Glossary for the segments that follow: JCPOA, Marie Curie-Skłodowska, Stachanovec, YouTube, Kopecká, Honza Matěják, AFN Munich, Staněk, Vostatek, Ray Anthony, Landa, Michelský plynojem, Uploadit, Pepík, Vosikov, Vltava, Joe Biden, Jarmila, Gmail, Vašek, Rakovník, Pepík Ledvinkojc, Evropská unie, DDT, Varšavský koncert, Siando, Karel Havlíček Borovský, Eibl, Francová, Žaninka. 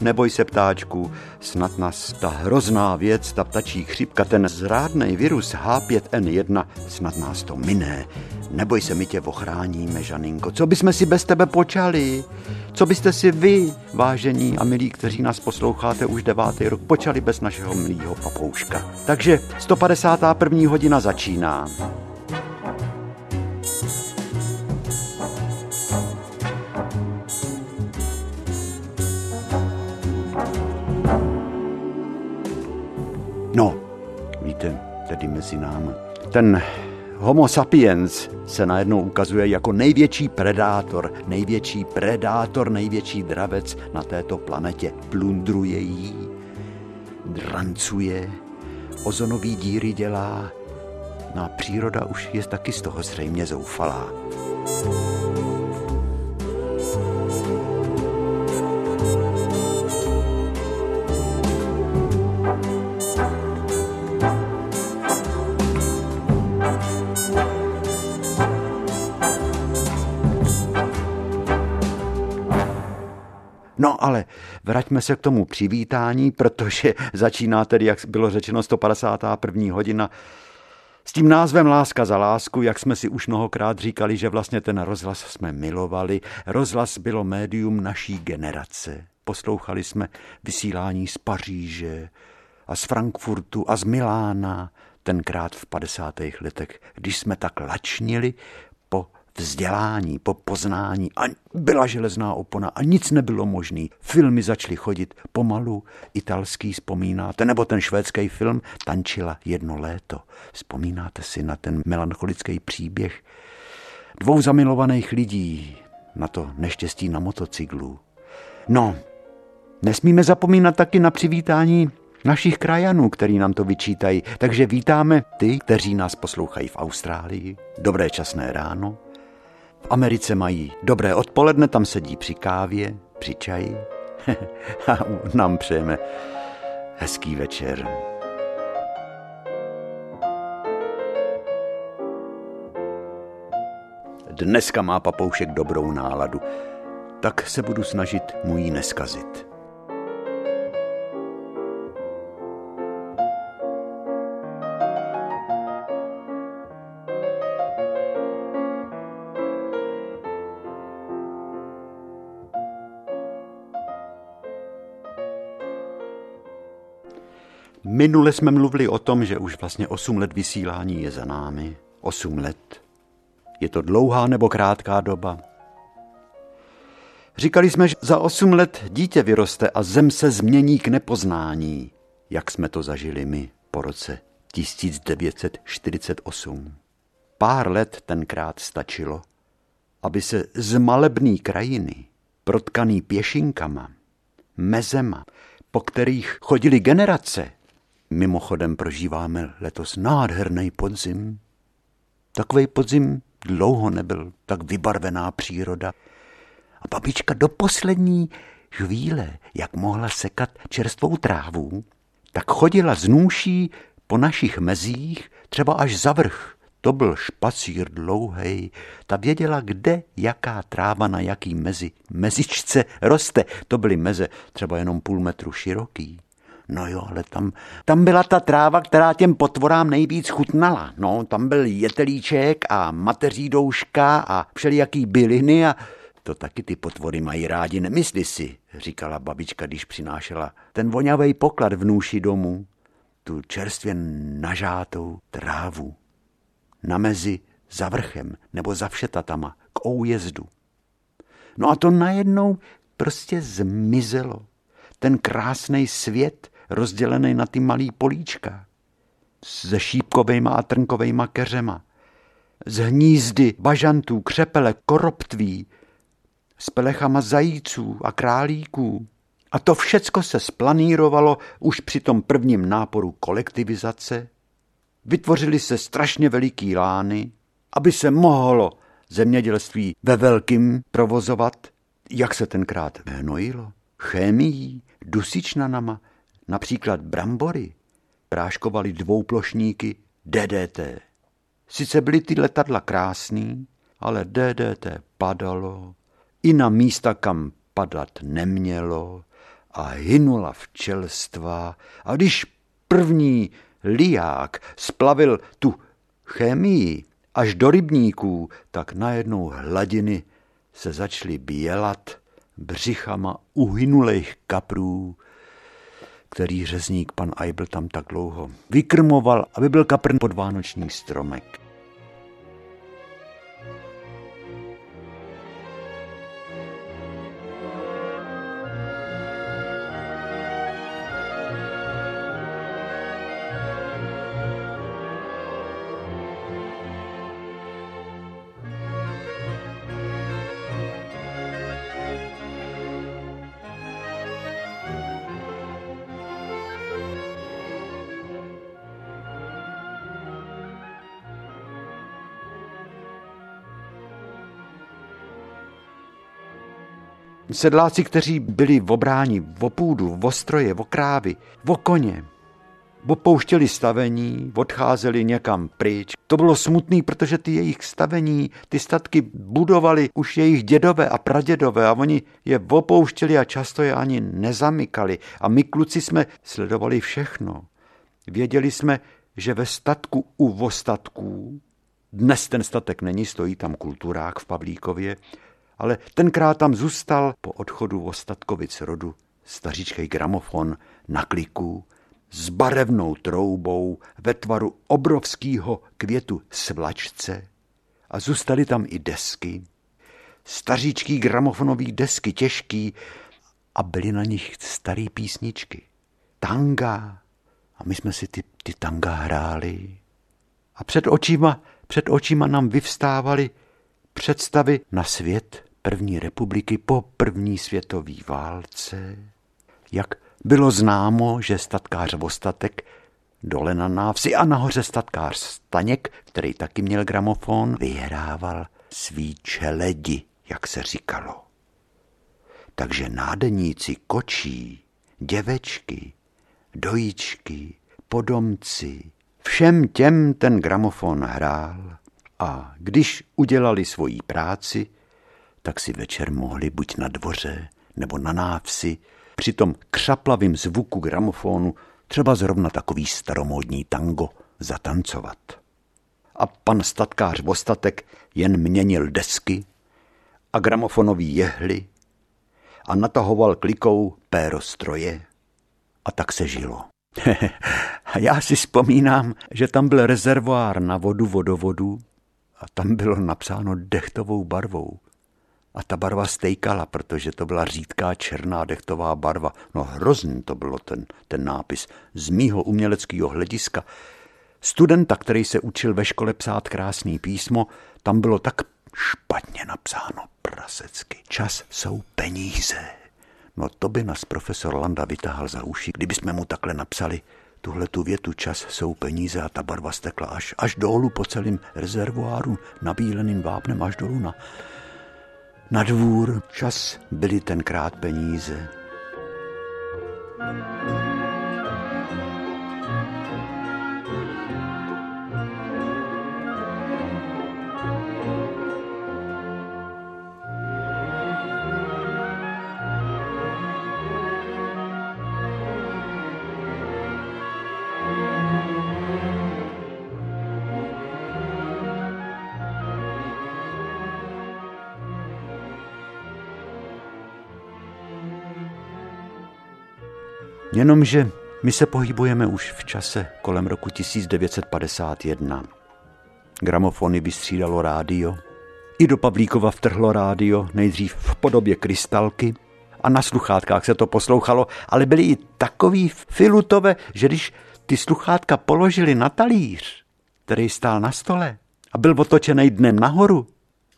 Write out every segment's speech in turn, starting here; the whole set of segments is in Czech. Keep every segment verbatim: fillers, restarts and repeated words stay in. Neboj se, ptáčku, snad nás ta hrozná věc, ta ptačí chřipka, ten zrádnej virus há pět en jedna, snad nás to miné. Neboj se, my tě ochráníme, Žaninko. Co bychom si bez tebe počali? Co byste si vy, vážení a milí, kteří nás posloucháte už devátý rok, počali bez našeho milýho papouška? Takže sto padesátá první hodina začíná. No, víte, tedy mezi námi. Ten homo sapiens se najednou ukazuje jako největší predátor, největší predátor, největší dravec na této planetě. Plundruje jí, drancuje, ozonový díry dělá. No a příroda už je taky z toho zřejmě zoufalá. No ale vraťme se k tomu přivítání, protože začíná tedy, jak bylo řečeno, sto padesátá první hodina s tím názvem Láska za lásku, jak jsme si už mnohokrát říkali, že vlastně ten rozhlas jsme milovali. Rozhlas bylo médium naší generace. Poslouchali jsme vysílání z Paříže a z Frankfurtu a z Milána, tenkrát v padesátých letech, když jsme tak lačnili po vzdělání, po poznání, a byla železná opona a nic nebylo možné. Filmy začaly chodit pomalu, italský vzpomínáte, nebo ten švédský film Tančila jedno léto. Vzpomínáte si na ten melancholický příběh dvou zamilovaných lidí, na to neštěstí na motocyklu. No, nesmíme zapomínat taky na přivítání našich krajanů, který nám to vyčítají, takže vítáme ty, kteří nás poslouchají v Austrálii. Dobré časné ráno. V Americe mají dobré odpoledne, tam sedí při kávě, při čaji. A nám přejeme hezký večer. Dneska má papoušek dobrou náladu, tak se budu snažit mu ji neskazit. Minule jsme mluvili o tom, že už vlastně osm let vysílání je za námi. Osm let. Je to dlouhá nebo krátká doba? Říkali jsme, že za osm let dítě vyroste a zem se změní k nepoznání, jak jsme to zažili my po roce devatenáct set čtyřicet osm. Pár let tenkrát stačilo, aby se z malebné krajiny, protkaný pěšinkama, mezema, po kterých chodili generace. Mimochodem prožíváme letos nádherný podzim. Takovej podzim dlouho nebyl, tak vybarvená příroda. A babička do poslední chvíle, jak mohla sekat čerstvou trávu, tak chodila z nůší po našich mezích, třeba až za vrch. To byl špacír dlouhej, ta věděla, kde jaká tráva na jaký mezi, mezičce roste. To byly meze třeba jenom půl metru široký. No jo, ale tam, tam byla ta tráva, která těm potvorám nejvíc chutnala. No, tam byl jetelíček a mateří douška a všelijaký byliny a to taky ty potvory mají rádi, nemysli si, říkala babička, když přinášela ten voňavej poklad v nůši domů, tu čerstvě nažátou trávu. Na mezi za vrchem nebo za všetatama k újezdu. No a to najednou prostě zmizelo. Ten krásný svět rozdělený na ty malý políčka se šípkovejma a trnkovejma keřema, z hnízdy bažantů, křepele, koroptví, s pelechama zajíců a králíků. A to všecko se splanírovalo už při tom prvním náporu kolektivizace. Vytvořily se strašně veliký lány, aby se mohlo zemědělství ve velkým provozovat, jak se tenkrát hnojilo. Chemií, dusičnanama, například brambory, práškovali dvouplošníky D D T. Sice byly ty letadla krásný, ale D D T padalo i na místa, kam padat nemělo a hynula včelstva. A když první liják splavil tu chemii až do rybníků, tak najednou hladiny se začaly bělat břichama uhynulejch kaprů, který řezník pan Eibl tam tak dlouho vykrmoval, aby byl kapr pod vánoční stromek. Sedláci, kteří byli v obráni, o půdu, o stroje, o krávy, o koně, opouštěli stavení, odcházeli někam pryč. To bylo smutný, protože ty jejich stavení, ty statky budovali už jejich dědové a pradědové a oni je opouštěli a často je ani nezamykali. A my kluci jsme sledovali všechno. Věděli jsme, že ve statku u ostatků, dnes ten statek není, stojí tam kulturák v Pavlíkově, ale tenkrát tam zůstal po odchodu Ostatkovic rodu staříčkej gramofon na kliku s barevnou troubou ve tvaru obrovského květu svlačce a zůstaly tam i desky, staříčký gramofonový desky těžký a byly na nich starý písničky, tanga a my jsme si ty, ty tanga hráli a před očima, před očima nám vyvstávaly představy na svět první republiky po první světové válce, jak bylo známo, že statkář Vostatek dole na návsi a nahoře statkář Staněk, který taky měl gramofon, vyhrával svý čeledi, jak se říkalo. Takže nádeníci, kočí, děvečky, dojíčky, podomci, všem těm ten gramofon hrál. A když udělali svoji práci, tak si večer mohli buď na dvoře nebo na návsi při tom křaplavým zvuku gramofonu třeba zrovna takový staromódní tango zatancovat. A pan statkář Vostatek jen měnil desky a gramofonový jehly a natahoval klikou péro stroje a tak se žilo. A já si vzpomínám, že tam byl rezervoár na vodu vodovodu, a tam bylo napsáno dechtovou barvou. A ta barva stejkala, protože to byla řídká černá dechtová barva. No hrozný to bylo ten, ten nápis. Z mýho uměleckého hlediska studenta, který se učil ve škole psát krásný písmo, tam bylo tak špatně napsáno prasecky. Čas jsou peníze. No to by nás profesor Landa vytáhl za uši, kdyby jsme mu takhle napsali tuhle tu větu, čas jsou peníze a ta barva stekla až, až dolů po celém rezervoáru, nabíleným vápnem až dolů na, na dvůr. Čas byly tenkrát peníze. Jenomže my se pohybujeme už v čase kolem roku devatenáct padesát jedna. Gramofony vystřídalo rádio. I do Pavlíkova vtrhlo rádio, nejdřív v podobě krystalky. A na sluchátkách se to poslouchalo, ale byly i takový filutové, že když ty sluchátka položili na talíř, který stál na stole a byl otočený dnem nahoru,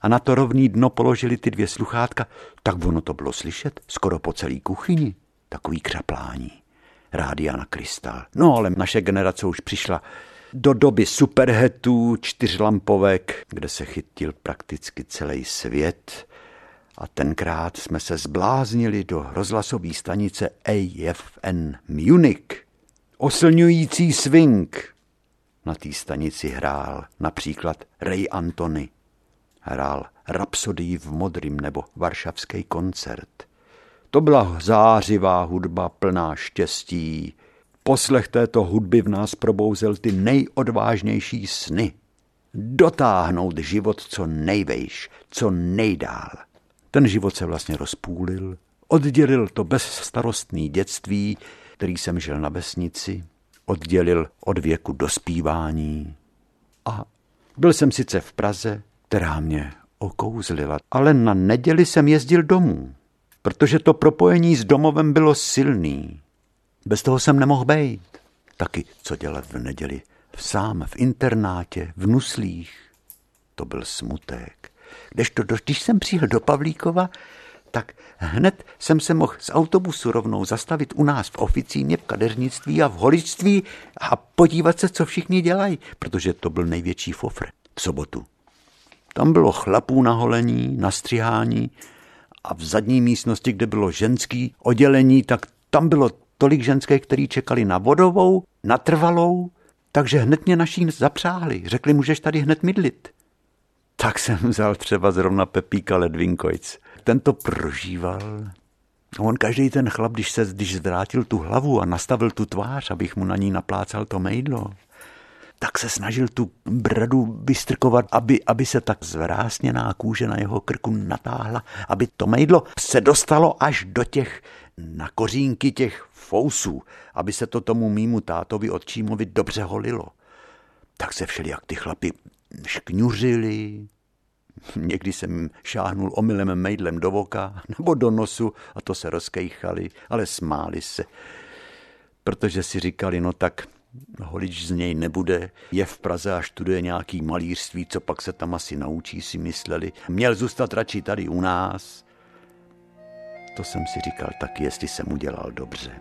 a na to rovný dno položili ty dvě sluchátka, tak ono to bylo slyšet skoro po celý kuchyni. Takový křaplání. Rádia na krystal. No ale naše generace už přišla do doby superhetů, čtyřlampovek, kde se chytil prakticky celý svět. A tenkrát jsme se zbláznili do rozhlasové stanice A F N Munich. Oslňující swing. Na té stanici hrál například Ray Anthony. Hrál Rapsodii v modrém nebo Varšavský koncert. To byla zářivá hudba plná štěstí. Poslech této hudby v nás probouzel ty nejodvážnější sny. Dotáhnout život co nejvejš, co nejdál. Ten život se vlastně rozpůlil, oddělil to bezstarostné dětství, který jsem žil na vesnici, oddělil od věku dospívání. A byl jsem sice v Praze, která mě okouzlila, ale na neděli jsem jezdil domů. Protože to propojení s domovem bylo silný. Bez toho jsem nemohl bejt. Taky co dělat v neděli? Sám, v internátě, v nuslích. To byl smutek. Kdežto, když jsem přijel do Pavlíkova, tak hned jsem se mohl z autobusu rovnou zastavit u nás v oficíně, v kadeřnictví a v holičství a podívat se, co všichni dělají, protože to byl největší fofr v sobotu. Tam bylo chlapů na holení, na střihání, a v zadní místnosti, kde bylo ženský oddělení, tak tam bylo tolik ženských, který čekali na vodovou, na trvalou, takže hned mě naši zapřáhli. Řekli, můžeš tady hned mydlit. Tak jsem vzal třeba zrovna Pepíka Ledvinkojc. Ten to prožíval. On každý ten chlap, když se když zvrátil tu hlavu a nastavil tu tvář, abych mu na ní naplácal to mejdlo, tak se snažil tu bradu vystrkovat, aby, aby se tak zvrásněná kůže na jeho krku natáhla, aby to mejdlo se dostalo až do těch, na kořínky těch fousů, aby se to tomu mýmu tátovi od Čímovi dobře holilo. Tak se všelijak ty chlapi škňuřili, někdy jsem šáhnul omylem mejdlem do voka nebo do nosu a to se rozkejchali, ale smáli se, protože si říkali, no tak... Holič z něj nebude, je v Praze a studuje nějaký malířství, co pak se tam asi naučí, si mysleli. Měl zůstat radši tady u nás. To jsem si říkal taky, jestli jsem udělal dobře.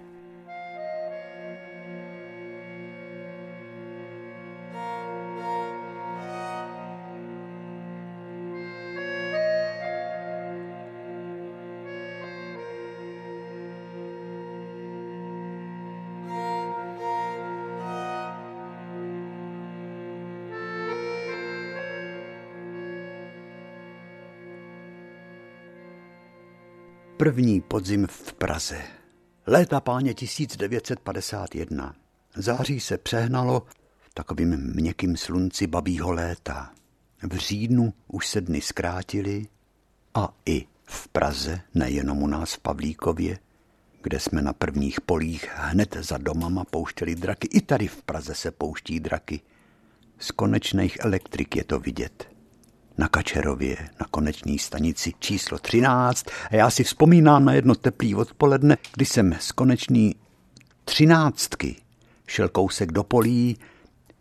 První podzim v Praze. Léta páně devatenáct padesát jedna. Září se přehnalo v takovým měkkým slunci babího léta. V říjnu už se dny zkrátily a i v Praze, nejenom u nás v Pavlíkově, kde jsme na prvních polích hned za domama pouštěli draky. I tady v Praze se pouští draky. Z konečných elektrik je to vidět. Na Kačerově, na konečné stanici číslo třináct. A já si vzpomínám na jedno teplý odpoledne, kdy jsem z konečný třináctky šel kousek do polí,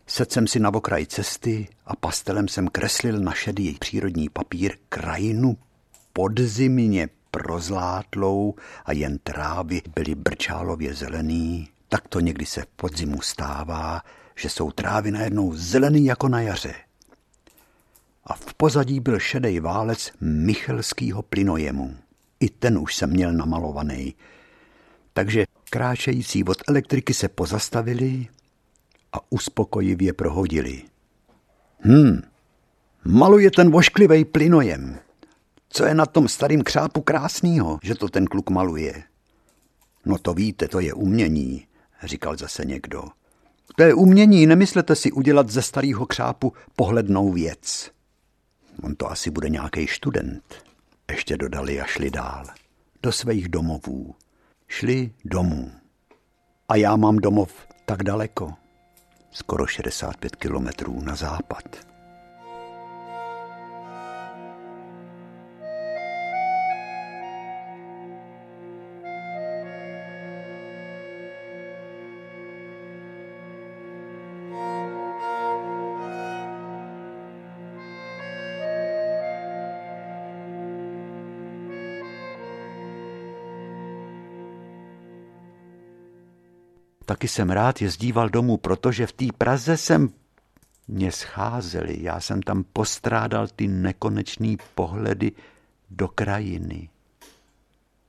sedl jsem si na okraj cesty a pastelem jsem kreslil na šedý přírodní papír krajinu podzimně prozlátlou a jen trávy byly brčálově zelený. Tak to někdy se v podzimu stává, že jsou trávy najednou zelený jako na jaře. A v pozadí byl šedej válec Michelskýho plynojemu. I ten už jsem měl namalovaný. Takže kráčející od elektriky se pozastavili a uspokojivě prohodili. Hm, maluje ten vošklivej plynojem. Co je na tom starým křápu krásnýho, že to ten kluk maluje? No to víte, to je umění, říkal zase někdo. To je umění, nemyslete si udělat ze starého křápu pohlednou věc. On to asi bude nějaký student. Ještě dodali a šli dál. Do svých domovů. Šli domů. A já mám domov tak daleko. Skoro šedesát pět kilometrů na západ. Taky jsem rád jezdíval domů, protože v té Praze jsem mě scházeli. Já jsem tam postrádal ty nekonečný pohledy do krajiny.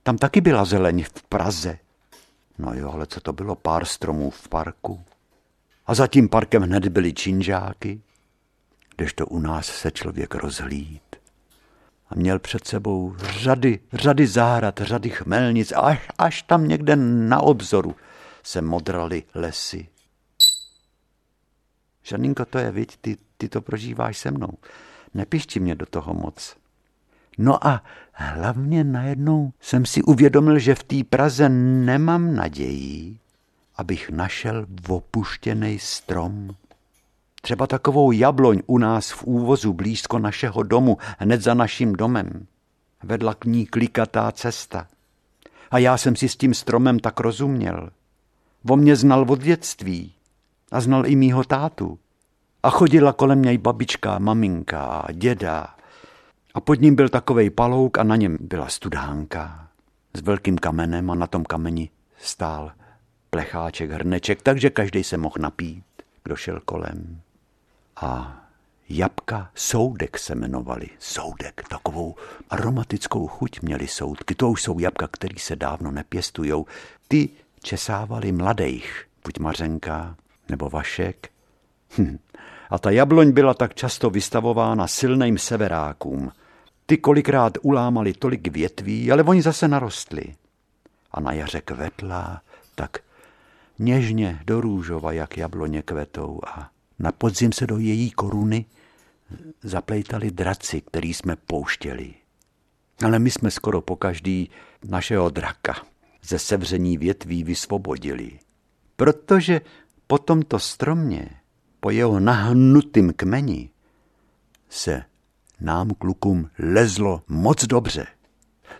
Tam taky byla zeleň v Praze. No jo, ale co to bylo? Pár stromů v parku. A za tím parkem hned byly činžáky, kdežto u nás se člověk rozhlíd. A měl před sebou řady, řady zahrad, řady chmelnic, až, až tam někde na obzoru se modraly lesy. Žaninko, to je, viď, ty, ty to prožíváš se mnou. Nepišti mě do toho moc. No a hlavně najednou jsem si uvědomil, že v té Praze nemám naději, abych našel opuštěný strom. Třeba takovou jabloň u nás v Úvozu blízko našeho domu, hned za naším domem. Vedla k ní klikatá cesta. A já jsem si s tím stromem tak rozuměl. O mě znal od dětství a znal i mýho tátu. A chodila kolem něj babička, maminka, děda. A pod ním byl takovej palouk a na něm byla studánka s velkým kamenem a na tom kameni stál plecháček, hrneček, takže každej se mohl napít, kdo šel kolem. A jabka soudek se jmenovali. Soudek, takovou aromatickou chuť měli soudky. To už jsou jabka, který se dávno nepěstujou. Ty česávali mladejch, buď Mařenka nebo Vašek. Hm. A ta jabloň byla tak často vystavována silným severákům. Ty kolikrát ulámali tolik větví, ale oni zase narostli. A na jaře kvetla tak něžně do růžova, jak jabloně kvetou. A na podzim se do její koruny zaplejtali draci, který jsme pouštěli. Ale my jsme skoro pokaždý našeho draka ze sevření větví vysvobodili. Protože po tomto stromě, po jeho nahnutým kmeni, se nám klukům lezlo moc dobře.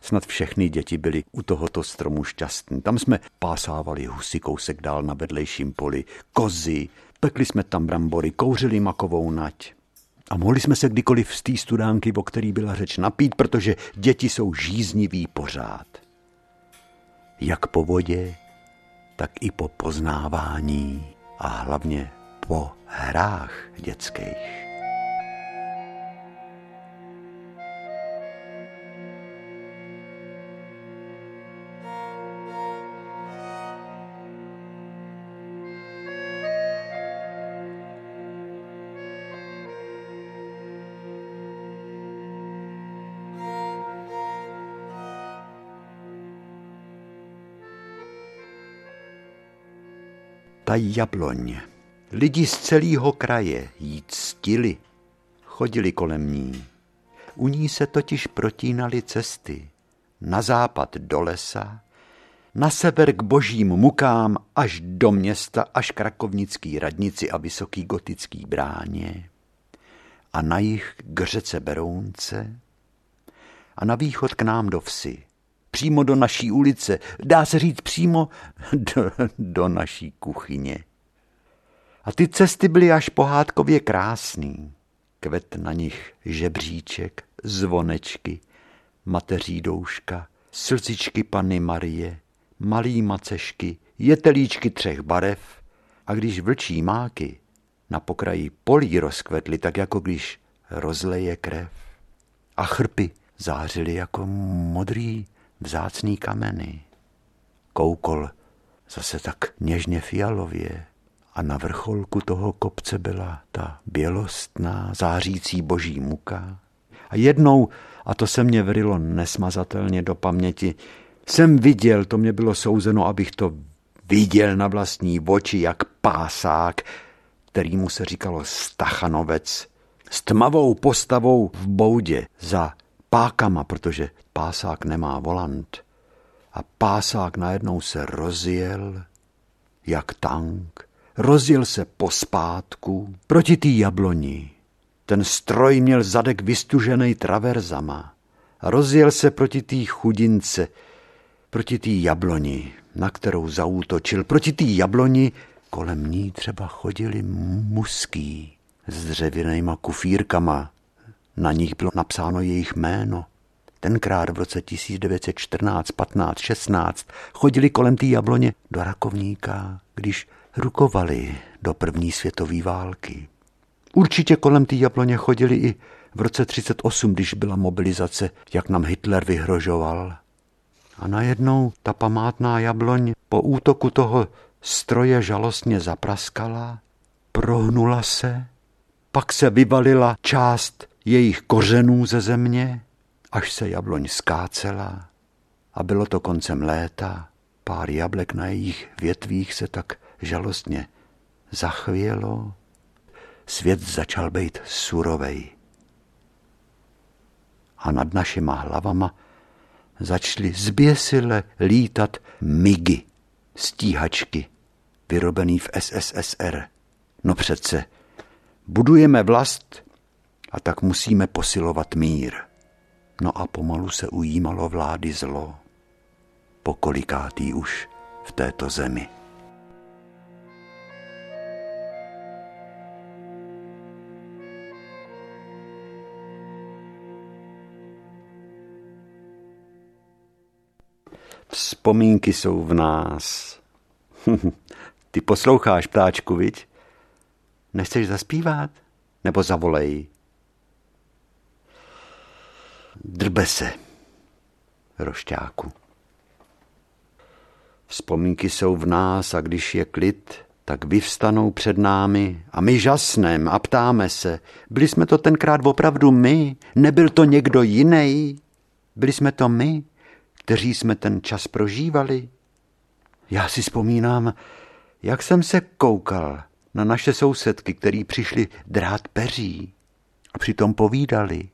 Snad všechny děti byly u tohoto stromu šťastní. Tam jsme pásávali husy kousek dál na vedlejším poli, kozy, pekli jsme tam brambory, kouřili makovou nať. A mohli jsme se kdykoliv z té studánky, o který byla řeč, napít, protože děti jsou žízniví pořád. Jak po vodě, tak i po poznávání a hlavně po hrách dětských. Ta jabloň. Lidi z celého kraje jí ctili, chodili kolem ní. U ní se totiž protínaly cesty. Na západ do lesa, na sever k božím mukám až do města, až k Rakovnický radnici a Vysoký Gotický bráně. A na jih k řece Berounce a na východ k nám do vsi. Přímo do naší ulice, dá se říct přímo do, do naší kuchyně. A ty cesty byly až pohádkově krásný. Kvet na nich žebříček, zvonečky, mateří douška, slzičky Panny Marie, malý macešky, jetelíčky třech barev, a když vlčí máky na pokraji polí rozkvetly, tak jako když rozleje krev. A chrpy zářily jako modrý vzácný kameny. Koukol zase tak něžně fialově a na vrcholku toho kopce byla ta bělostná zářící boží muka. A jednou, a to se mě vrilo nesmazatelně do paměti, jsem viděl, to mě bylo souzeno, abych to viděl na vlastní oči, jak pásák, kterýmu se říkalo Stachanovec, s tmavou postavou v boudě za pákama, protože pásák nemá volant. A pásák najednou se rozjel, jak tank, rozjel se pospátku proti tý jabloni. Ten stroj měl zadek vystuženej traverzama a rozjel se proti tý chudince, proti tý jabloni, na kterou zaútočil, proti tý jabloni, kolem ní třeba chodili muský s dřevěnejma kufírkama, na nich bylo napsáno jejich jméno. Tenkrát v roce devatenáct čtrnáct, patnáct, šestnáct chodili kolem té jabloně do Rakovníka, když rukovali do první světové války. Určitě kolem té jabloně chodili i v roce třicet osm, když byla mobilizace, jak nám Hitler vyhrožoval. A najednou ta památná jabloň po útoku toho stroje žalostně zapraskala, prohnula se, pak se vyvalila část jejich kořenů ze země, až se jabloň skácela, a bylo to koncem léta, pár jablek na jejich větvích se tak žalostně zachvělo. Svět začal být surovej. A nad našima hlavama začaly zběsile lítat migy, stíhačky, vyrobený v S S S R. No přece, budujeme vlast, a tak musíme posilovat mír. No a pomalu se ujímalo vlády zlo. Pokolikátý už v této zemi. Vzpomínky jsou v nás. Ty posloucháš, ptáčku, viď? Nechceš zaspívat? Nebo zavolej? Drbe se, rošťáku. Vzpomínky jsou v nás, a když je klid, tak vyvstanou před námi a my žasnem a ptáme se. Byli jsme to tenkrát opravdu my? Nebyl to někdo jiný? Byli jsme to my, kteří jsme ten čas prožívali? Já si vzpomínám, jak jsem se koukal na naše sousedky, který přišli drát peří a přitom povídali.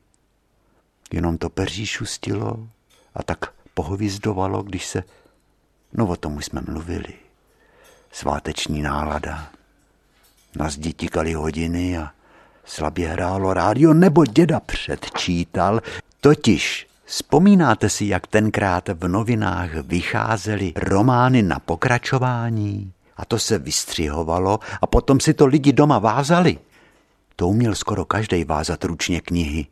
Jenom to peří šustilo a tak pohovizdovalo, když se... No o tom už jsme mluvili. Sváteční nálada. Na zdi tikaly hodiny a slabě hrálo rádio, nebo děda předčítal. Totiž vzpomínáte si, jak tenkrát v novinách vycházely romány na pokračování? A to se vystřihovalo a potom si to lidi doma vázali. To uměl skoro každej vázat ručně knihy.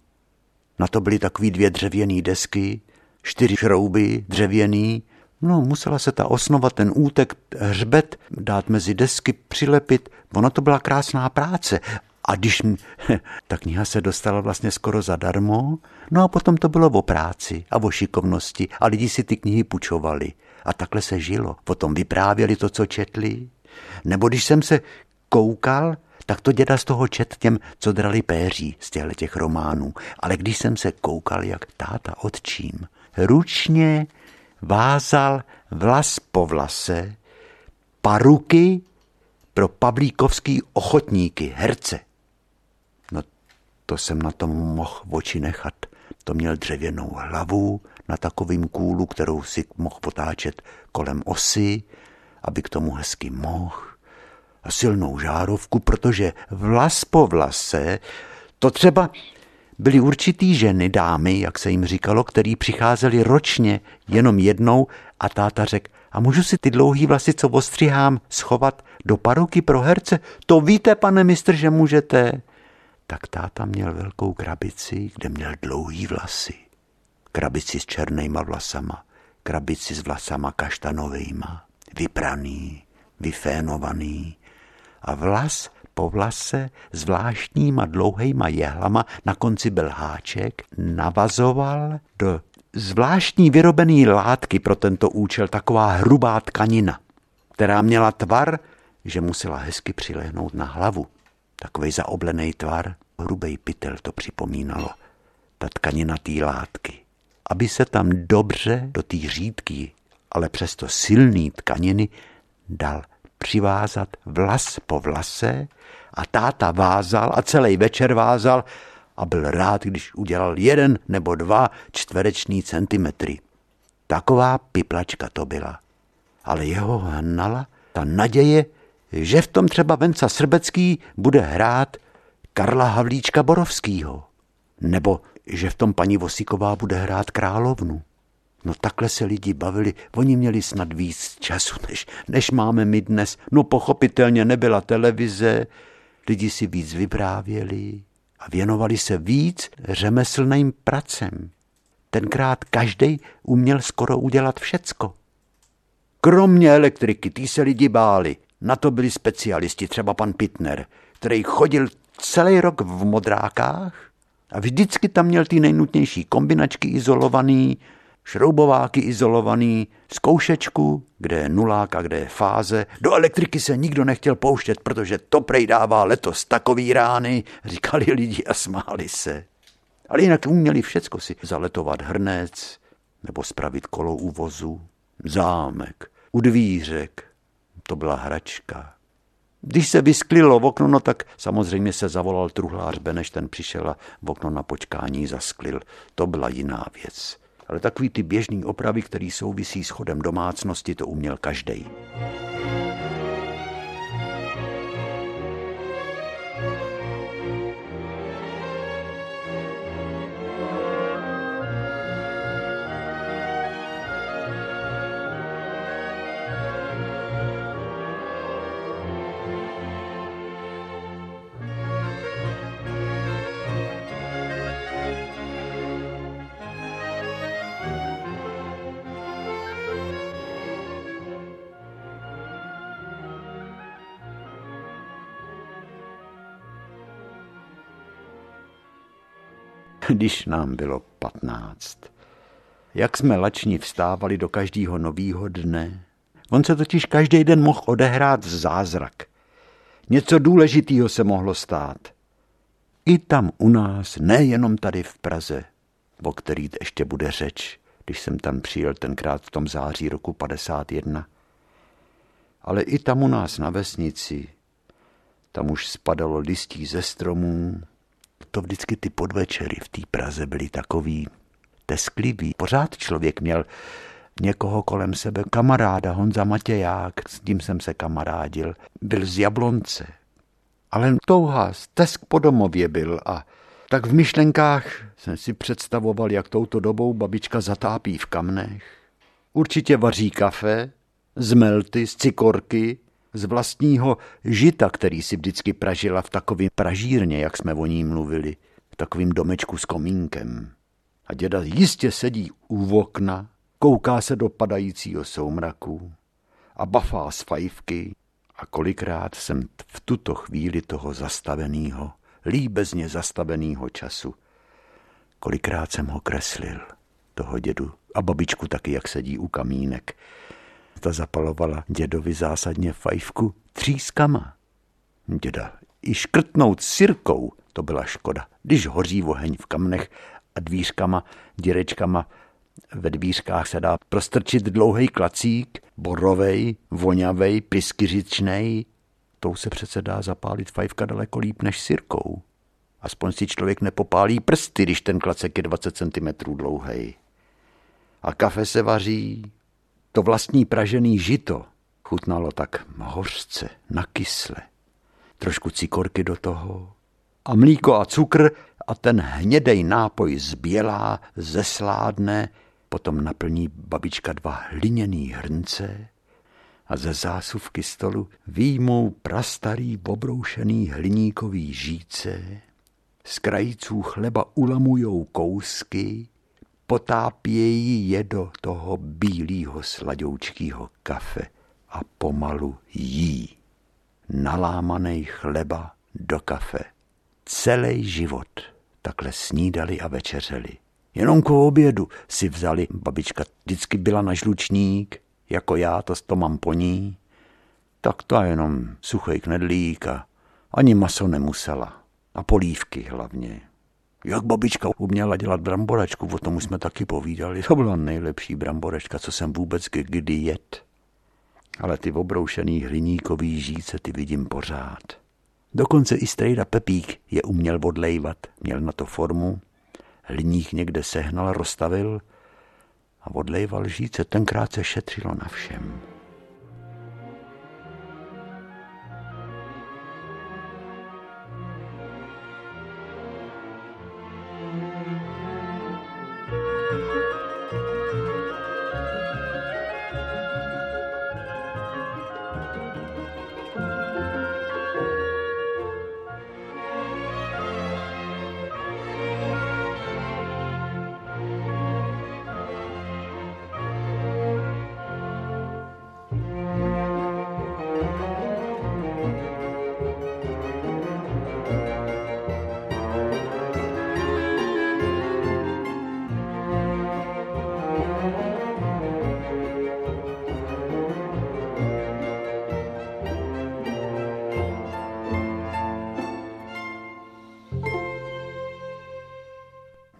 Na to byly takový dvě dřevěný desky, čtyři šrouby dřevěný. No, musela se ta osnova, ten útek, hřbet dát mezi desky, přilepit. Ono to byla krásná práce. A když m- ta kniha se dostala vlastně skoro zadarmo, no a potom to bylo o práci a o šikovnosti. A lidi si ty knihy půjčovali. A takhle se žilo. Potom vyprávěli to, co četli. Nebo když jsem se koukal, tak to děda z toho čet těm, co drali péří z těch románů. Ale když jsem se koukal, jak táta otčím ručně vázal vlas po vlase paruky pro pavlíkovský ochotníky, herce. No to jsem na tom mohl oči nechat. To měl dřevěnou hlavu na takovým kůlu, kterou si mohl potáčet kolem osy, aby k tomu hezky mohl. A silnou žárovku, protože vlas po vlase, to třeba byly určitý ženy, dámy, jak se jim říkalo, který přicházeli ročně jenom jednou a táta řekl, a můžu si ty dlouhý vlasy, co ostřihám, schovat do paruky pro herce? To víte, pane mistr, že můžete. Tak táta měl velkou krabici, kde měl dlouhý vlasy. Krabici s černejma vlasama, krabici s vlasama kaštanovejma, vypraný, vyfénovaný a vlas po vlase zvláštníma dlouhejma jehlama, na konci byl háček, navazoval do zvláštní vyrobený látky pro tento účel taková hrubá tkanina, která měla tvar, že musela hezky přilehnout na hlavu. Takovej zaoblený tvar, hrubej pytel to připomínalo, ta tkanina té látky. Aby se tam dobře do té řídky, ale přesto silný tkaniny dal přivázat vlas po vlase a táta vázal a celý večer vázal a byl rád, když udělal jeden nebo dva čtvereční centimetry. Taková piplačka to byla. Ale jeho hnala ta naděje, že v tom třeba Vencla Srbecký bude hrát Karla Havlíčka Borovskýho. Nebo že v tom paní Vosiková bude hrát královnu. No takhle se lidi bavili, oni měli snad víc času, než, než máme my dnes. No pochopitelně nebyla televize, lidi si víc vyprávěli a věnovali se víc řemeslným pracem. Tenkrát každej uměl skoro udělat všecko. Kromě elektriky, ty se lidi báli. Na to byli specialisti, třeba pan Pitner, který chodil celý rok v modrákách a vždycky tam měl ty nejnutnější kombinačky izolovaný, šroubováky izolovaný, zkoušečku, kde je nulák a kde je fáze. Do elektriky se nikdo nechtěl pouštět, protože to prej dává letos takový rány, říkali lidi a smáli se. Ale jinak uměli všecko, si zaletovat hrnec nebo spravit kolo u vozu, zámek, u dvířek. To byla hračka. Když se vysklilo v okno, no tak samozřejmě se zavolal truhlář Beneš, ten přišel a v okno na počkání zasklil. To byla jiná věc. Ale takový ty běžný opravy, který souvisí s chodem domácnosti, to uměl každej. Když nám bylo patnáct. Jak jsme lační vstávali do každého novýho dne. On se totiž každý den mohl odehrát zázrak. Něco důležitého se mohlo stát. I tam u nás, nejenom tady v Praze, o který ještě bude řeč, když jsem tam přijel tenkrát v tom září roku padesát jedna. Ale i tam u nás na vesnici, tam už spadalo listí ze stromů. To vždycky ty podvečery v té Praze byly takový tesklivý. Pořád člověk měl někoho kolem sebe, kamaráda Honza Matěják, s tím jsem se kamarádil, byl z Jablonce. Ale touha, stesk po domově byl a tak v myšlenkách jsem si představoval, jak touto dobou babička zatápí v kamnech. Určitě vaří kafe, z melty, z cikorky, z vlastního žita, který si vždycky pražila v takovém pražírně, jak jsme o ní mluvili, v takovém domečku s komínkem. A děda jistě sedí u okna, kouká se do padajícího soumraku a bafá z fajfky. A kolikrát jsem v tuto chvíli toho zastaveného, líbezně zastaveného času, kolikrát jsem ho kreslil, toho dědu a babičku taky, jak sedí u kamínek. Ta zapalovala dědovi zásadně fajfku třískama. Děda i škrtnout sirkou, to byla škoda, když hoří oheň v kamnech a dvířkama, děrečkama. Ve dvířkách se dá prostrčit dlouhej klacík, borovej, voňavej, pryskyřičnej. Tou se přece dá zapálit fajfka daleko líp než sirkou. Aspoň si člověk nepopálí prsty, když ten klacek je dvacet centimetrů dlouhej. A kafe se vaří. To vlastní pražený žito chutnalo tak hořce, nakysle. Trošku cikorky do toho a mlíko a cukr a ten hnědej nápoj zbělá, zesládne. Potom naplní babička dva hliněný hrnce a ze zásuvky stolu výjmou prastarý obroušený hliníkový žíce. Z krajíců chleba ulamujou kousky, potápějí je do toho bílýho sladoučkýho kafe a pomalu jí. Nalámanej chleba do kafe. Celý život takhle snídali a večeřeli. Jenom k obědu si vzali, babička vždycky byla na žlučník, jako já, to, to mám po ní, tak to jenom suchej knedlík a ani maso nemusela. A polívky hlavně. Jak babička uměla dělat bramboračku, o tom jsme taky povídali. To byla nejlepší bramboračka, co jsem vůbec kdy jet. Ale ty obroušený hliníkový žíce, ty vidím pořád. Dokonce i strejda Pepík je uměl odlejvat, měl na to formu. Hliník někde sehnal, rozstavil a odlejval žíce. Tenkrát se šetřilo na všem.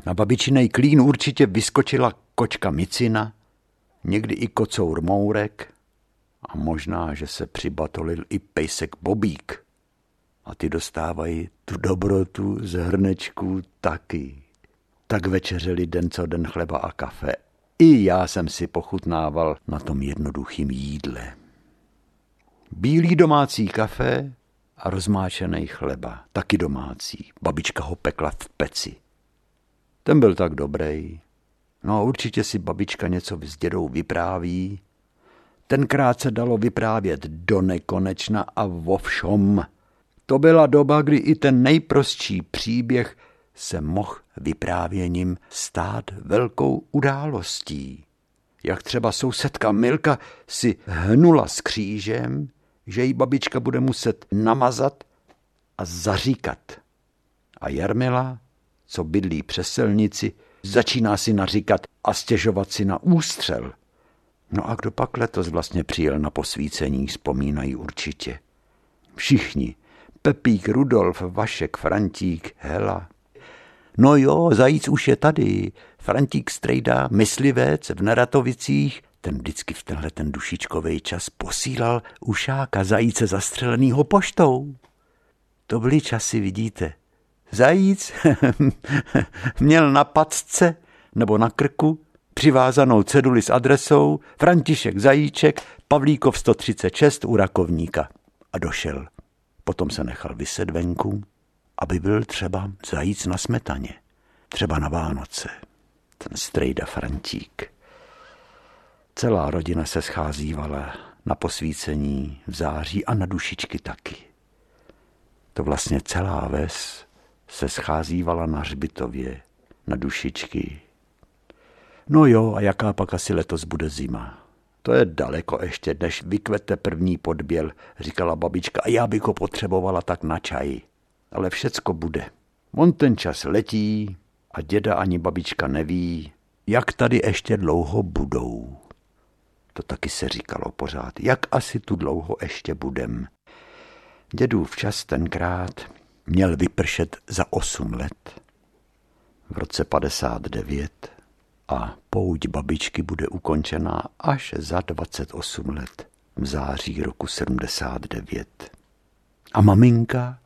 Na babičinej klín určitě vyskočila kočka micina, někdy i kocour mourek a možná, že se přibatolil i pejsek bobík. A ty dostávají tu dobrotu z hrnečků taky. Tak večeřeli den co den chleba a kafe. I já jsem si pochutnával na tom jednoduchým jídle. Bílý domácí kafe a rozmáčený chleba, taky domácí. Babička ho pekla v peci. Ten byl tak dobrý. No a určitě si babička něco s dědou vypráví. Tenkrát se dalo vyprávět do nekonečna a vo všom. To byla doba, kdy i ten nejprostší příběh se mohl vyprávěním stát velkou událostí. Jak třeba sousedka Milka si hnula s křížem, že jí babička bude muset namazat a zaříkat. A Jarmila, co bydlí přes silnici, začíná si naříkat a stěžovat si na ústřel. No a kdo pak letos vlastně přijel na posvícení, vzpomínají určitě. Všichni. Pepík, Rudolf, Vašek, Frantík, Hela. No jo, Zajíc už je tady. Frantík strejda, myslivec v Neratovicích. Ten vždycky v tenhle ten dušičkovej čas posílal ušáka Zajíce zastřelenýho poštou. To byly časy, vidíte. Zajíc měl na pacce nebo na krku přivázanou ceduli s adresou František Zajíček, Pavlíkov sto třicet šest u Rakovníka a došel. Potom se nechal vyset venku, aby byl třeba zajíc na smetaně, třeba na Vánoce. Ten strejda Frantík. Celá rodina se scházívala na posvícení v září a na dušičky taky. To vlastně celá ves se scházívala na hřbitově, na dušičky. No jo, a jaká pak asi letos bude zima? To je daleko ještě, než vykvete první podběl, říkala babička, a já bych ho potřebovala tak na čaj. Ale všecko bude. On ten čas letí a děda ani babička neví, jak tady ještě dlouho budou. To taky se říkalo pořád, jak asi tu dlouho ještě budem. Dědův čas tenkrát měl vypršet za osm let, v roce padesát devět, a pouť babičky bude ukončená až za dvacet osm let, v září roku sedmdesát devět. A maminka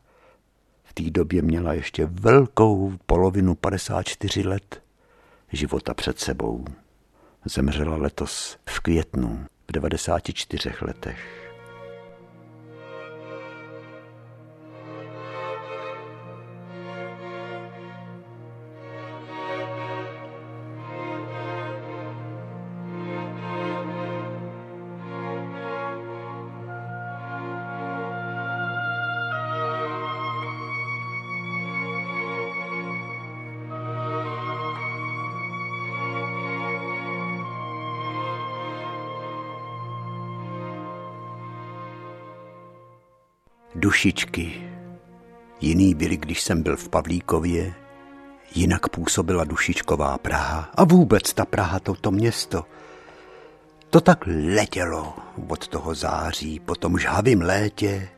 v té době měla ještě velkou polovinu padesáti čtyř let života před sebou. Zemřela letos v květnu v devadesáti čtyřech letech. Dušičky. Jiný byly, když jsem byl v Pavlíkově, jinak působila dušičková Praha a vůbec ta Praha, toto město. To tak letělo od toho září po tom žhavým létě,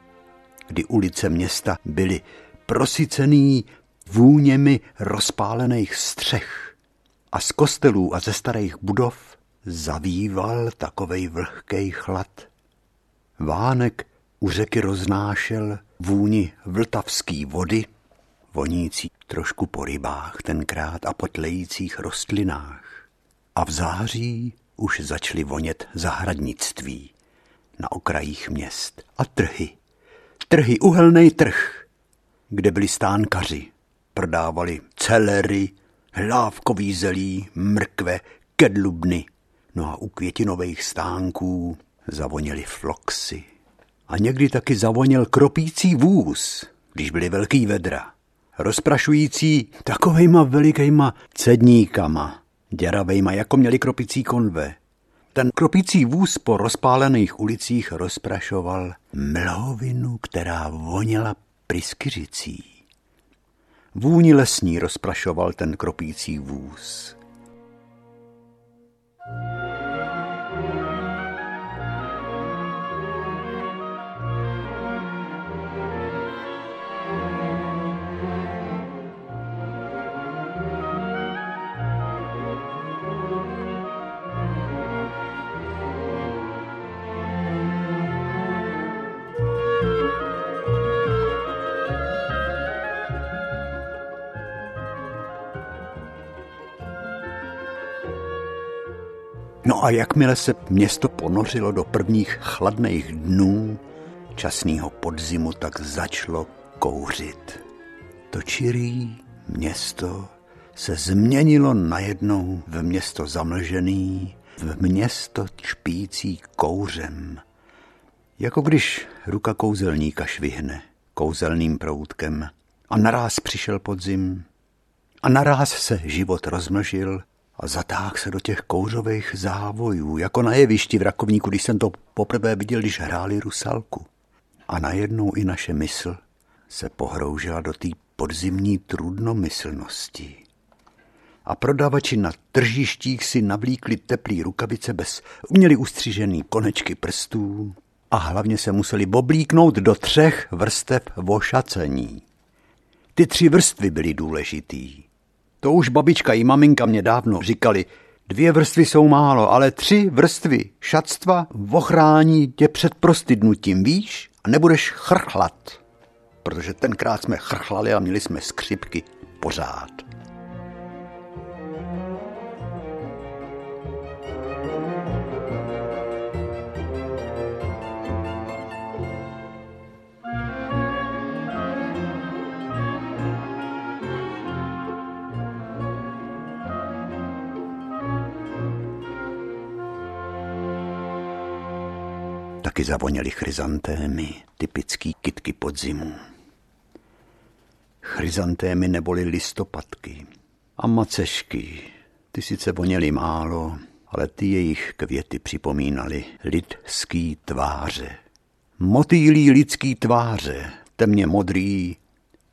kdy ulice města byly prosycený vůněmi rozpálených střech a z kostelů a ze starých budov zavýval takovej vlhkej chlad. Vánek u řeky roznášel vůni vltavský vody, vonící trošku po rybách tenkrát a po tlejících rostlinách. A v září už začaly vonět zahradnictví na okrajích měst a trhy. Trhy, uhelný trh, kde byli stánkaři. Prodávali celery, hlávkový zelí, mrkve, kedlubny. No a u květinových stánků zavoněly floxy. A někdy taky zavonil kropící vůz, když byly velký vedra, rozprašující takovejma velikejma cedníkama, děravejma, jako měli kropící konve. Ten kropící vůz po rozpálených ulicích rozprašoval mlhovinu, která voněla pryskyřicí. Vůni lesní rozprašoval ten kropící vůz. No a jakmile se město ponořilo do prvních chladných dnů časného podzimu, tak začalo kouřit. To čirý město se změnilo najednou v město zamlžený, v město čpící kouřem. Jako když ruka kouzelníka švihne kouzelným proutkem a naráz přišel podzim a naráz se život rozmlžil a zatáhl se do těch kouřových závojů, jako na jevišti v Rakovníku, když jsem to poprvé viděl, když hráli Rusalku. A najednou i naše mysl se pohroužila do té podzimní trudnomyslnosti. A prodavači na tržištích si navlíkli teplý rukavice, bez měli ustřižený konečky prstů a hlavně se museli oblíknout do třech vrstev ošacení. Ty tři vrstvy byly důležitý. To už babička i maminka mě dávno říkali, dvě vrstvy jsou málo, ale tři vrstvy šatstva ochrání tě před prostydnutím, víš? A nebudeš chrchlat, protože tenkrát jsme chrchlali a měli jsme skřipky pořád. Taky zavoněly chryzantémy, typický kytky podzimu. Chryzantémy neboli listopadky a macešky. Ty sice voněly málo, ale ty jejich květy připomínaly lidský tváře. Motýlí lidský tváře, temně modrý,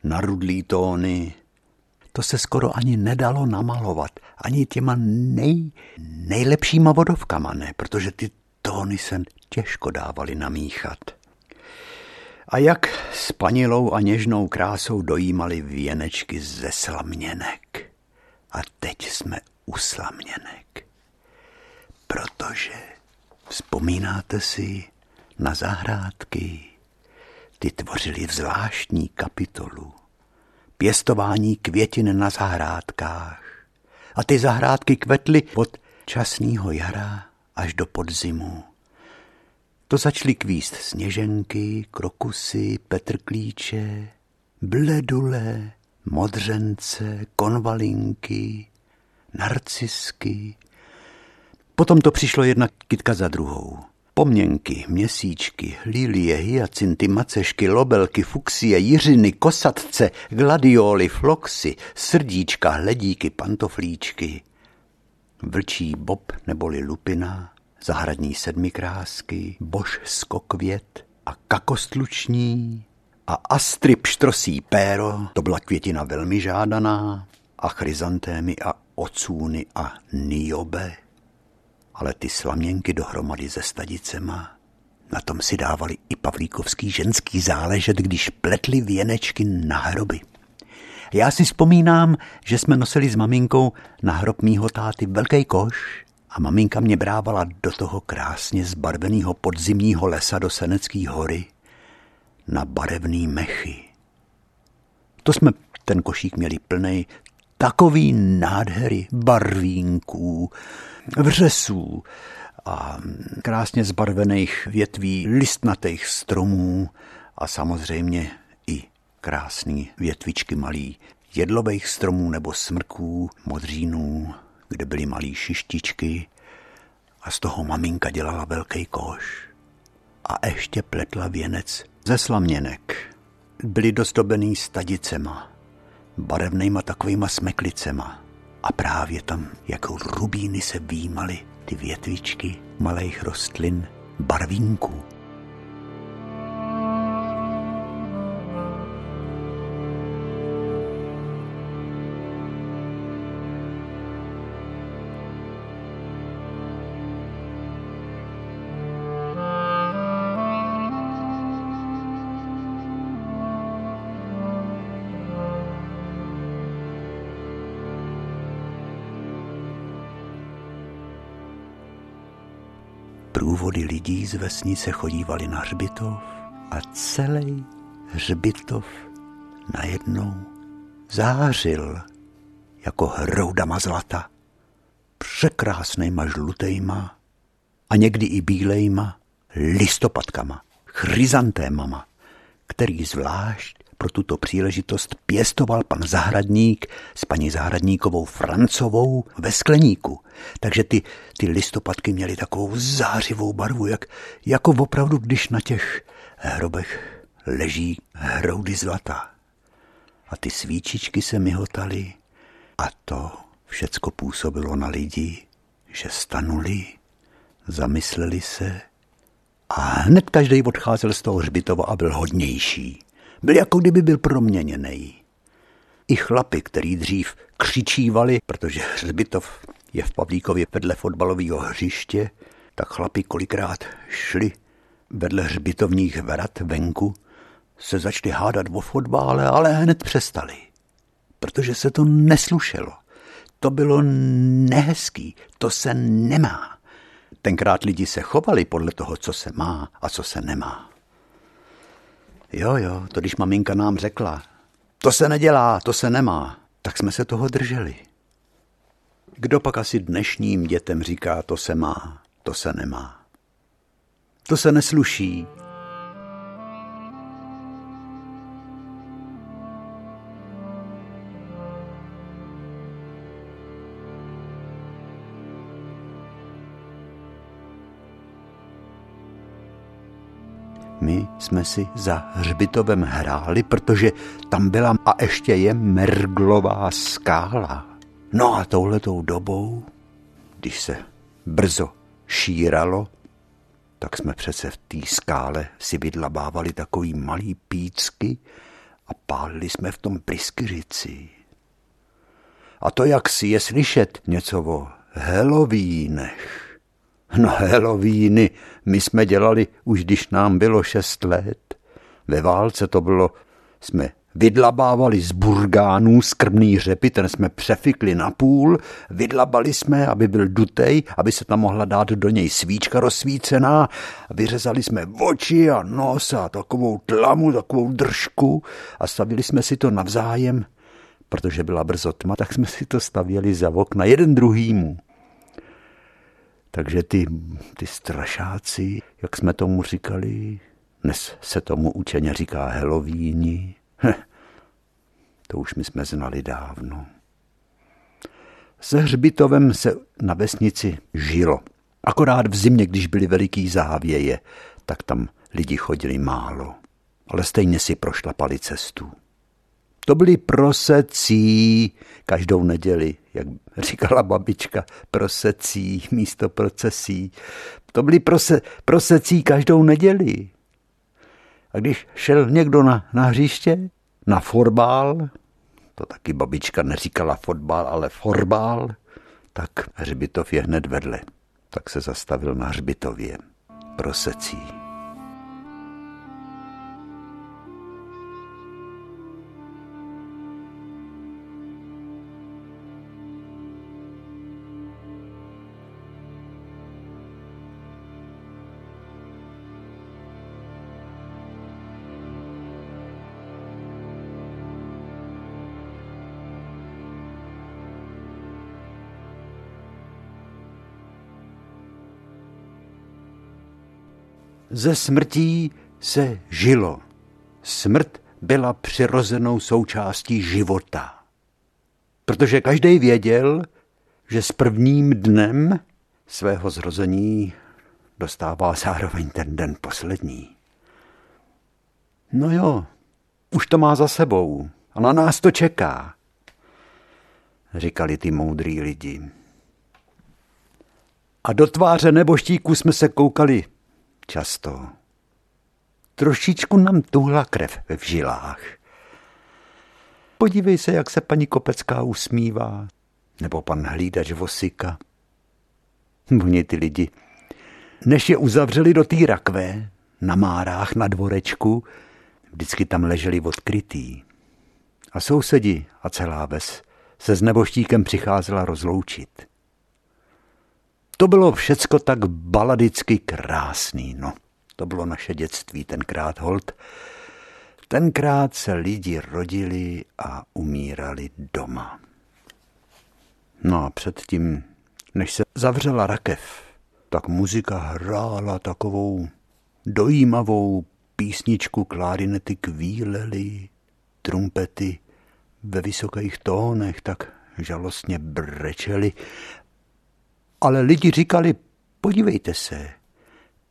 narudlý tóny. To se skoro ani nedalo namalovat, ani těma nej, nejlepšíma vodovkama, ne, protože ty tóny se těžko dávali namíchat. A jak s panilou a něžnou krásou dojímali věnečky ze slamněnek. A teď jsme u slamněnek. Protože vzpomínáte si na zahrádky. Ty tvořily zvláštní kapitolu. Pěstování květin na zahrádkách. A ty zahrádky kvetly od časného jara až do podzimu. To začaly kvíst sněženky, krokusy, petrklíče, bledule, modřence, konvalinky, narcisky. Potom to přišlo jedna kytka za druhou. Pomněnky, měsíčky, lilie, hyacinty, macešky, lobelky, fuxie, jiřiny, kosatce, gladioly, floxy, srdíčka, hledíky, pantoflíčky. Vlčí bob neboli lupina, zahradní sedmikrásky, božskokvět a kakostluční, A astry pštrosí péro, to byla květina velmi žádaná, a chryzantémy a ocůny a niobe. Ale ty slaměnky dohromady se stadicema, na tom si dávali i pavlíkovský ženský záležet, když pletli věnečky na hroby. Já si vzpomínám, že jsme nosili s maminkou na hrob mýho táty velký koš a maminka mě brávala do toho krásně zbarveného podzimního lesa do Senecké hory na barevný mechy. To jsme ten košík měli plnej takový nádhery barvínků, vřesů a krásně zbarvených větví listnatých stromů a samozřejmě i krásný větvičky malý jedlových stromů nebo smrků, modřínů, kde byly malý šištičky a z toho maminka dělala velký koš a ještě pletla věnec ze slaměnek. Byly dozdobený stadicema, barevnýma takovýma smeklicema a právě tam jako rubíny se výjímaly ty větvičky malých rostlin barvínků. Průvody lidí z vesnice chodívali na hřbitov a celý hřbitov najednou zářil jako hroudama zlata, překrásnýma žlutejma a někdy i bílejma listopadkama, chryzantémama, který zvlášť pro tuto příležitost pěstoval pan zahradník s paní zahradníkovou Francovou ve skleníku. Takže ty, ty listopadky měly takovou zářivou barvu, jak, jako opravdu, když na těch hrobech leží hroudy zlata. A ty svíčičky se mihotaly a to všecko působilo na lidi, že stanuli, zamysleli se a hned každý odcházel z toho hřbitova a byl hodnější. Byl jako kdyby byl proměněný. I chlapi, který dřív křičívali, protože hřbitov je v Pavlíkově vedle fotbalového hřiště, tak chlapi kolikrát šli vedle hřbitovních vrat venku, se začali hádat o fotbále, ale hned přestali, protože se to neslušelo. To bylo nehezký, to se nemá. Tenkrát lidi se chovali podle toho, co se má a co se nemá. Jo, jo, to když maminka nám řekla, to se nedělá, to se nemá, tak jsme se toho drželi. Kdo pak asi dnešním dětem říká, to se má, to se nemá. To se nesluší. My jsme si za hřbitovem hráli, protože tam byla a ještě je merglová skála. No a touhletou dobou, když se brzo šíralo, tak jsme přece v té skále si vydlabávali takový malý pícky a pálili jsme v tom pryskyřici. A to, jak si je slyšet něco o Halloweenech. No Halloweeny my jsme dělali, už když nám bylo šest let. Ve válce to bylo, jsme vydlabávali z burgánů skrmný řepy, ten jsme přefikli na půl, vydlabali jsme, aby byl dutej, aby se tam mohla dát do něj svíčka rozsvícená, vyřezali jsme oči a nos a takovou tlamu, takovou držku a stavili jsme si to navzájem, protože byla brzo tma, tak jsme si to stavěli za okna jeden druhýmu. Takže ty, ty strašáci, jak jsme tomu říkali, dnes se tomu učeně říká Halloweeni, to už my jsme znali dávno. Se hřbitovem se na vesnici žilo. Akorát v zimě, když byly veliký závěje, tak tam lidi chodili málo, ale stejně si prošlapali cestu. To byly prosecí každou neděli, jak říkala babička, prosecí místo procesí. To byly prose, prosecí každou neděli. A když šel někdo na, na hřiště, na fotbal, to taky babička neříkala fotbal, ale fotbal, tak Hřbitov je hned vedle. Tak se zastavil na Hřbitově prosecí. Ze smrtí se žilo. Smrt byla přirozenou součástí života. Protože každý věděl, že s prvním dnem svého zrození dostává zároveň ten den poslední. No jo, už to má za sebou a na nás to čeká, říkali ty moudrý lidi. A do tváře neboštíků jsme se koukali často. Trošičku nám tuhla krev v žilách. Podívej se, jak se paní Kopecká usmívá, nebo pan hlídač Vosika. Oni ty lidi, než je uzavřeli do té rakve, na márách, na dvorečku, vždycky tam leželi odkrytý. A sousedi a celá ves se s neboštíkem přicházela rozloučit. To bylo všecko tak baladicky krásný, no. To bylo naše dětství tenkrát, holt. Tenkrát se lidi rodili a umírali doma. No a předtím, než se zavřela rakev, tak muzika hrála takovou dojímavou písničku, klarinety kvílely, trumpety ve vysokých tónech tak žalostně brečely. Ale lidi říkali, podívejte se,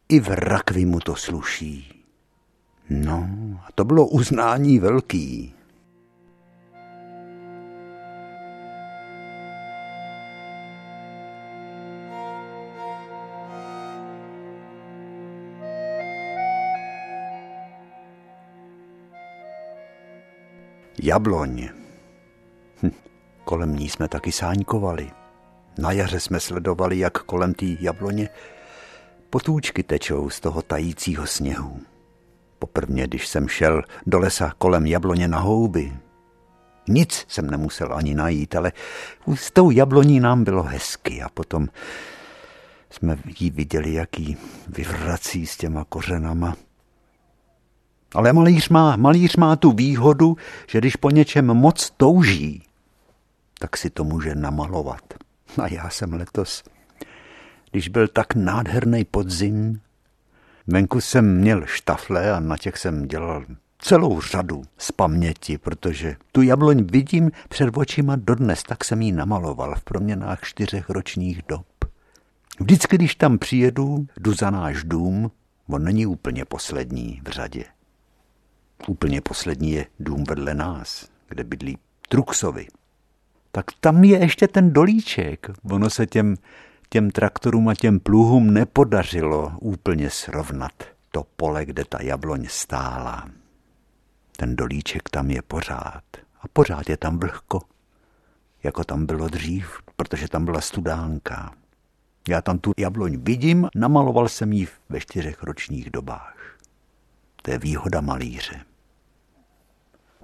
i v rakvi mu to sluší. No, a to bylo uznání velký. Jabloň. Hm, kolem ní jsme taky sáňkovali. Na jaře jsme sledovali, jak kolem té jabloně potůčky tečou z toho tajícího sněhu. Poprvně, když jsem šel do lesa kolem jabloně na houby, nic jsem nemusel ani najít, ale s tou jabloní nám bylo hezky a potom jsme jí viděli, jak jí vyvrací s těma kořenama. Ale malíř má, malíř má tu výhodu, že když po něčem moc touží, tak si to může namalovat. A já jsem letos, když byl tak nádherný podzim, venku jsem měl štafle a na těch jsem dělal celou řadu z paměti, protože tu jabloň vidím před očima dodnes, tak jsem ji namaloval v proměnách čtyřech ročních dob. Vždycky, když tam přijedu, jdu za náš dům, on není úplně poslední v řadě. Úplně poslední je dům vedle nás, kde bydlí Truksovi. Tak tam je ještě ten dolíček. Ono se těm, těm traktorům a těm pluhům nepodařilo úplně srovnat to pole, kde ta jabloň stála. Ten dolíček tam je pořád. A pořád je tam vlhko, jako tam bylo dřív, protože tam byla studánka. Já tam tu jabloň vidím, namaloval jsem ji ve čtyřech ročních dobách. To je výhoda malíře.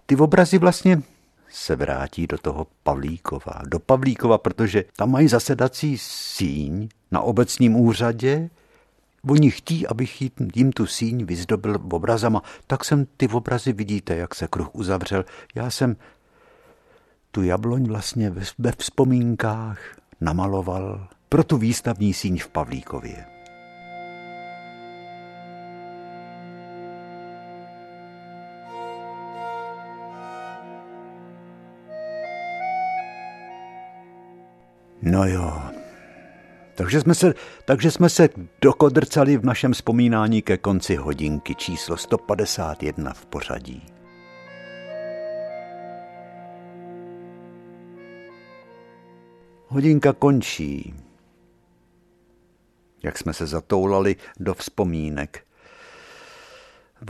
Ty obrazy vlastně se vrátí do toho Pavlíkova. Do Pavlíkova, protože tam mají zasedací síň na obecním úřadě. Oni chtí, abych jim tu síň vyzdobil obrazama. Tak jsem ty obrazy, vidíte, jak se kruh uzavřel. Já jsem tu jabloň vlastně ve vzpomínkách namaloval pro tu výstavní síň v Pavlíkově. No jo, takže jsme se, takže jsme se dokodrcali v našem vzpomínání ke konci hodinky číslo sto padesát jedna v pořadí. Hodinka končí. Jak jsme se zatoulali do vzpomínek.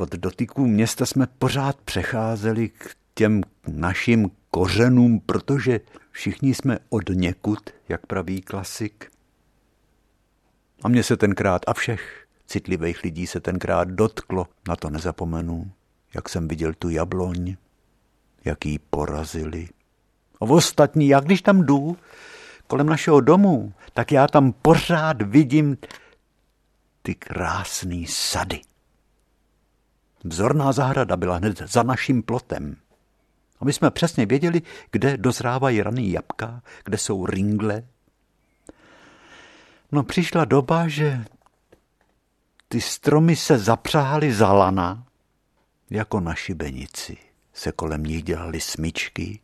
Od dotyků města jsme pořád přecházeli k těm našim kořenům, protože všichni jsme od někud, jak praví klasik. A mě se tenkrát a všech citlivých lidí se tenkrát dotklo. Na to nezapomenu, jak jsem viděl tu jabloň, jak ji porazili. A ostatní, já když tam jdu kolem našeho domu, tak já tam pořád vidím ty krásný sady. Vzorná zahrada byla hned za naším plotem. A my jsme přesně věděli, kde dozrávají raný jabka, kde jsou ringle. No přišla doba, že ty stromy se zapřáhaly za lana, jako na šibenici. Se kolem nich dělaly smyčky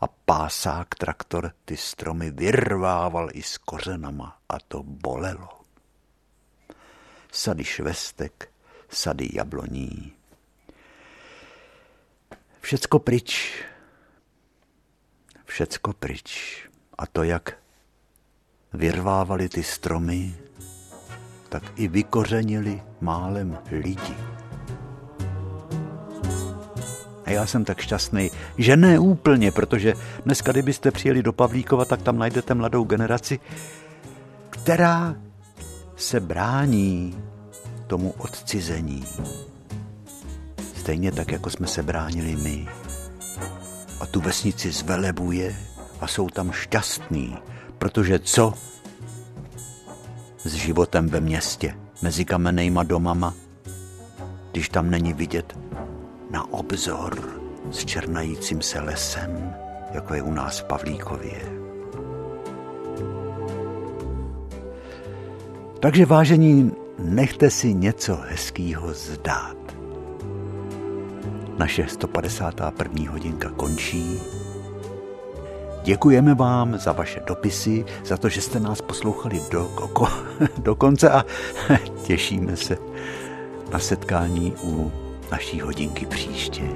a pásák traktor ty stromy vyrvával i s kořenama a to bolelo. Sady švestek, sady jabloní. Všecko pryč. Všecko pryč. A to, jak vyrvávali ty stromy, tak i vykořenili málem lidi. A já jsem tak šťastný, že ne úplně, protože dneska, kdybyste přijeli do Pavlíkova, tak tam najdete mladou generaci, která se brání tomu odcizení. Stejně tak, jako jsme se bránili my. A tu vesnici zvelebuje a jsou tam šťastní, protože co s životem ve městě, mezi kamennejma domama, když tam není vidět na obzor s černajícím se lesem, jako je u nás v Pavlíkově. Takže vážení, nechte si něco hezkýho zdát. Naše sto padesátá první hodinka končí. Děkujeme vám za vaše dopisy, za to, že jste nás poslouchali do, koko, do konce a těšíme se na setkání u naší hodinky příště.